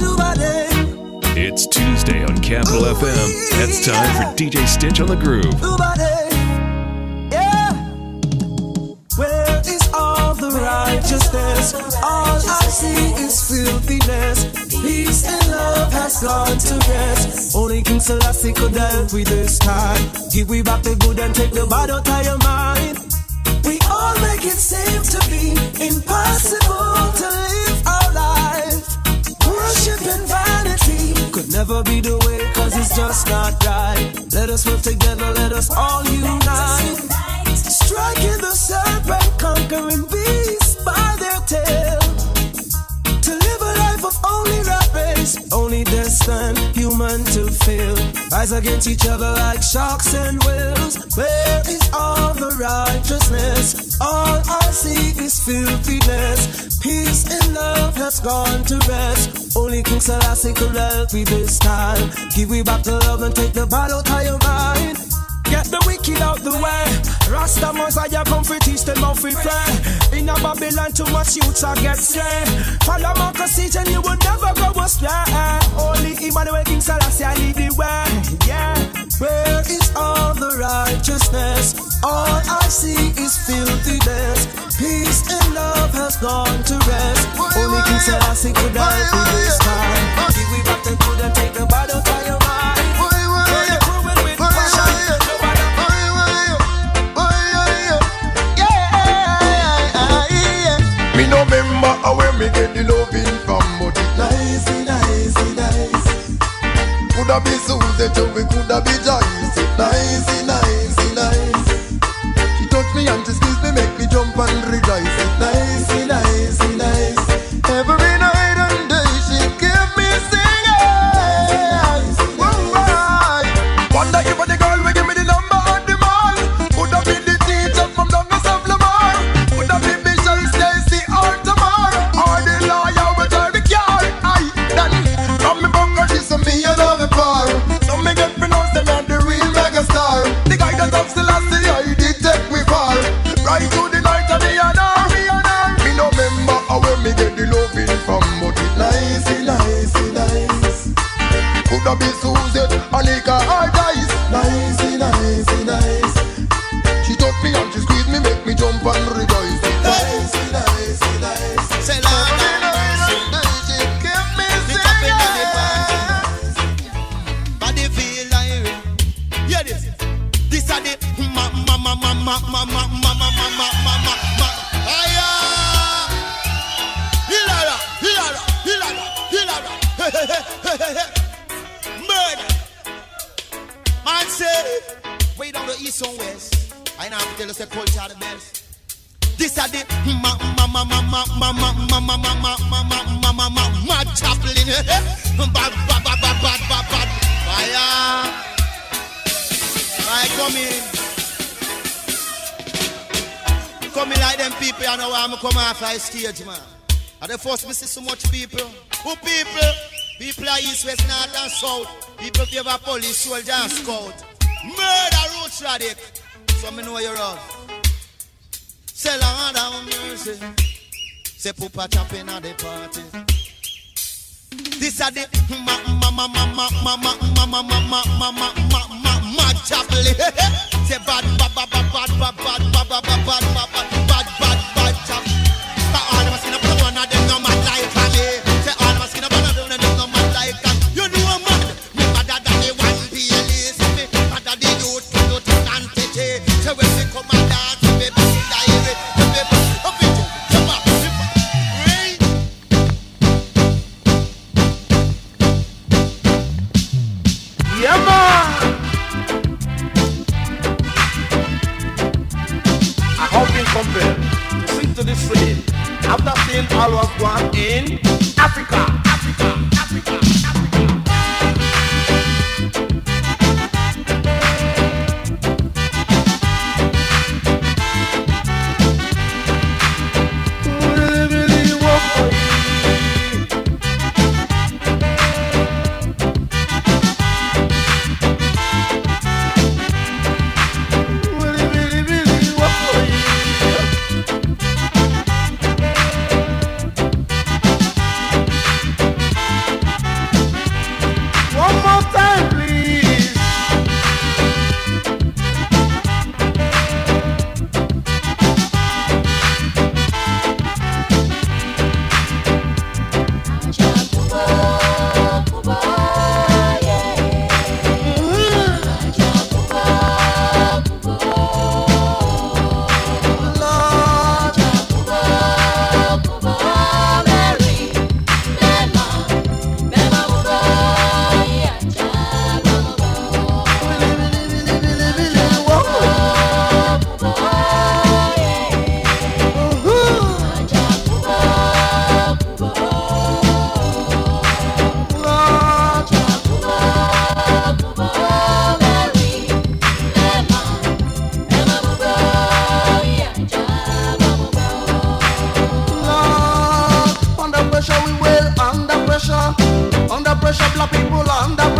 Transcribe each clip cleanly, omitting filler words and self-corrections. It's Tuesday on Capital FM. That's time for DJ Stitch on The Groove. Where is all the righteousness? All I see is filthiness. Peace and love has gone to rest. Only King Selassie could help with this time. Give we back the good and take the bad out of your mind. We all make it seem to be impossible to live our life. Worship and vanity could never be the way, cause it's just not right. Let us work together, let us all unite. Striking the serpent, conquering beasts by their tail. To live a life of only rapids, only destined human to fail. Rise against each other like sharks and whales. Where is all the righteousness? All I see is filthiness. Peace and love has gone to rest. Only King Selassie could help me this time. Give we back the love and take the battle to your mind. Get the wicked out the way. Rasta Mosiah come free, teach them how free pray. In a Babylon too much youths are get slain. Follow Marcus Seat and you will never go astray. Only Emmanuel King Selassie I lead the way. Yeah. Where is all the righteousness? All I see is filthiness. Peace and love has gone to rest. Only King Selassie could die for this time. Give we back the good and take the bad out of your mind. Me no remember how we get the loving from, but it's nice. Coulda be Susie, we coulda be Joyce. Nice. She touched me and she squeezed me, make me jump and rejoice. Nice. Every night and day she kept me singing. Nice. Wonder if the girl will give me the number on the mall. Coulda been the teacher from the Miss of Lamar. Coulda been Michelle Stacy or Tamar, or the lawyer with her the car. I done from me bunker, she saw me and all. Some me get pronounced them and the real mega star. The guy that loves the last day I did take we fall. Right through the night and the honor. Me no remember how when me get the loving from, but it nice. Coulda be Susie and he can hard eyes. Nice. She touched me and she squeezed me, make me jump and rejoice. Nice. Say love. Mama. Hilara. Murder. Man say, way down the east and west. I know how to tell us the culture the best. This are the mama chaplain. Bad. Fire. I come in. Come in like them people, you know why I'm coming off the stage, man. And they force me to see so much people. Who people? People are east, west, north, and south. People favor police, soldier, and scout. Murder, roots, radic. So I know you're wrong. Say, Lord, have mercy. Say, Poopa champion at the party. This are the mama chaplain. Say bad chap. Say all of us in a one of them no mad like me. Say all of us in a one of them no mad like me. You know I'm mad. Me badder than the one PLA. Say me badder the youth and TJ. Say when we come and dance, we be diary. We be a video. Come on, hey. Yeah man. Compelled to sing to this rhythm after seeing all was gone in Africa.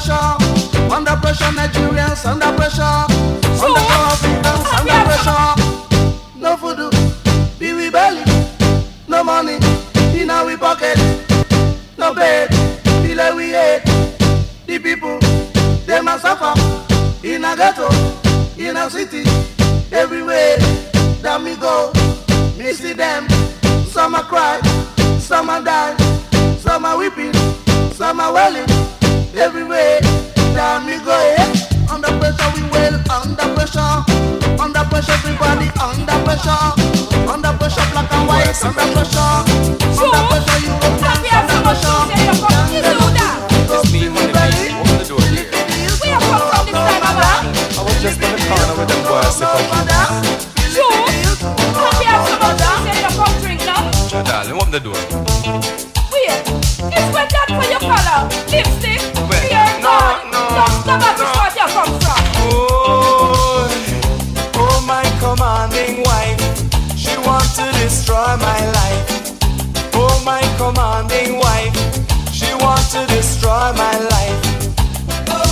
pressure, under pressure, Nigerians under pressure, under confidence, under pressure. No voodoo, be we belly, no money, in our pocket, no bed, delay we hate. The people, they must suffer, in a ghetto, in a city, everywhere that we go, we see them, some are cry, some are die, some are weeping, some are wailing. Everywhere that we go, yeah. Under pressure we wail, under pressure everybody under pressure black and white, under pressure you go black, under pressure. It's me when the beat open the door here. We are from this time of that. I was just in the corner with the worst if I could. Darling, open the door. Wait, it's where that for your color, lipstick, beer, no, no, no, no. You come from. Oh, oh my commanding wife, she wants to destroy my life. Oh my commanding wife, she wants to destroy my life. Oh, oh.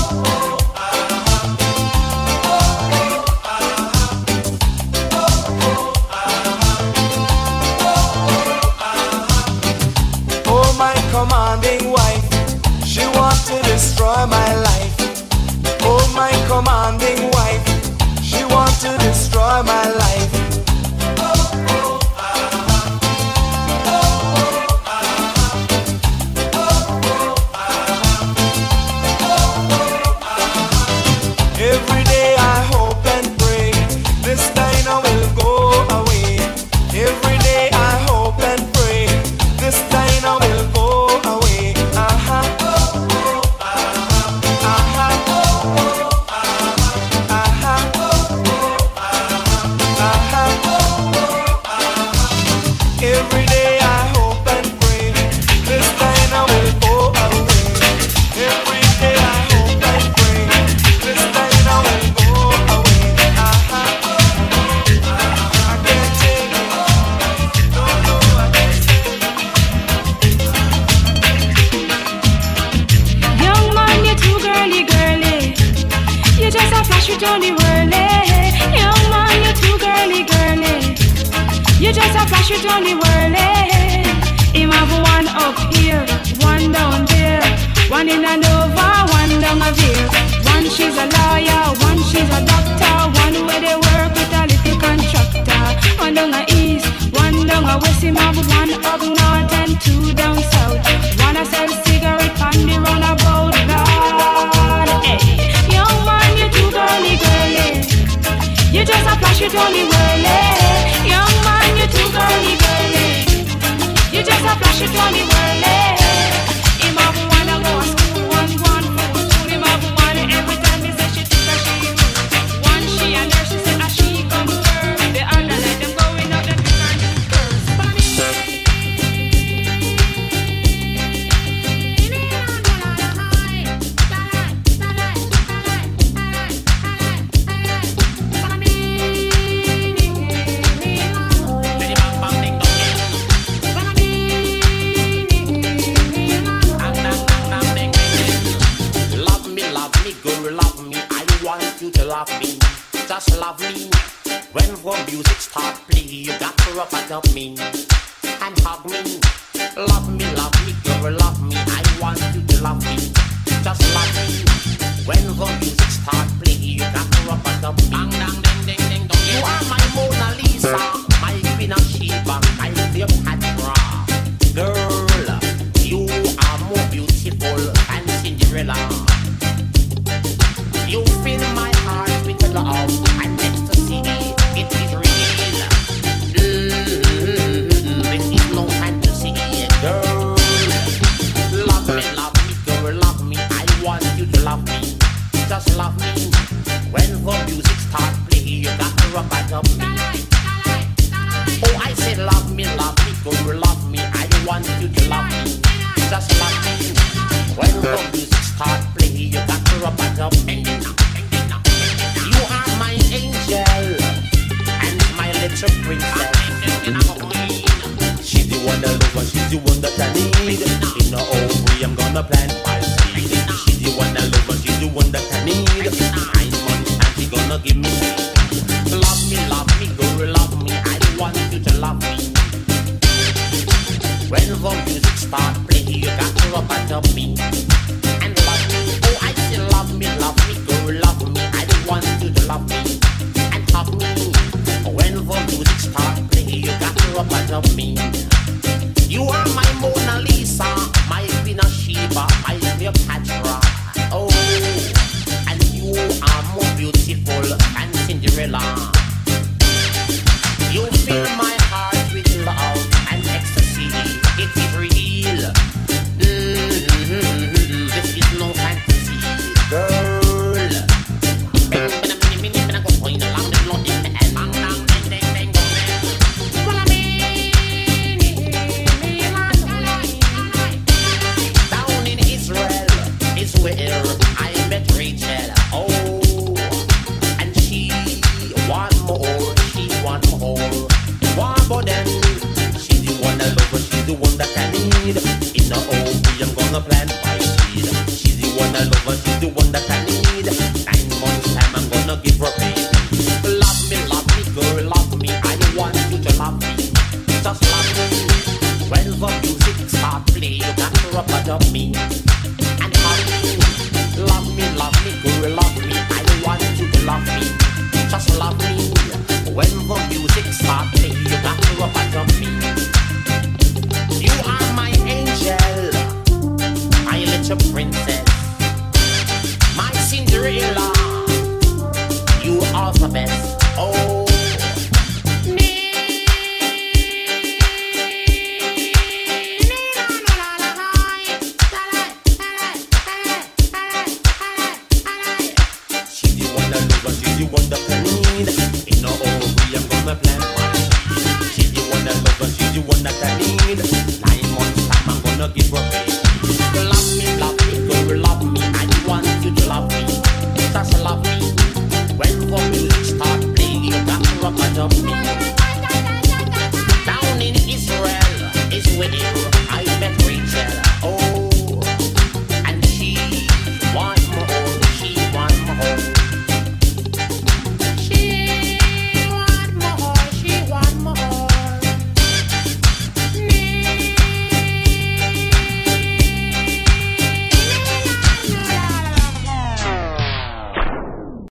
Commanding wife, she wants to destroy my life. Oh my commanding wife, she wants to destroy my life. Oh oh ah oh ah oh ah oh ah. Every day I hope and pray this diner will go away. Every day I hope and pray this diner will go. She's the one that I need. In her own way I'm gonna plant my seed. She's the one that looks silver music start playing. You got to rub and tell me and love me. Oh, I say love me, girl, love me. I don't want you to love me and hug me. Whenever music start playing, you got to rub and tell me. You are my Mona Lisa, my Queen of Sheba, my Cleopatra. Oh, and you are more beautiful than Cinderella. You fill my heart with love and ecstasy. It is real. This is no fantasy, girl. Down in Israel is where I met Rachel. Oh, and she want more. One more than she's the one I love, but she's the one that I need. In the old tree, I'm gonna plant my seed. She's the one I love, but she's the one that I need. 9 months time, I'm gonna give her pain. Love me, girl, love me. I don't want you to love me. Just love me. When the music starts playing, you got to rub it on me and love me. Love me, girl, love me. I don't want you to love me. Just love me. When the music starts playing, you got to rub it on me. You are my angel, my little princess, my Cinderella. You are the best. Oh, she's the one that loves, she's the one that I need. She's the one that love, she's the one that I need. 9 months time, I'm gonna give her.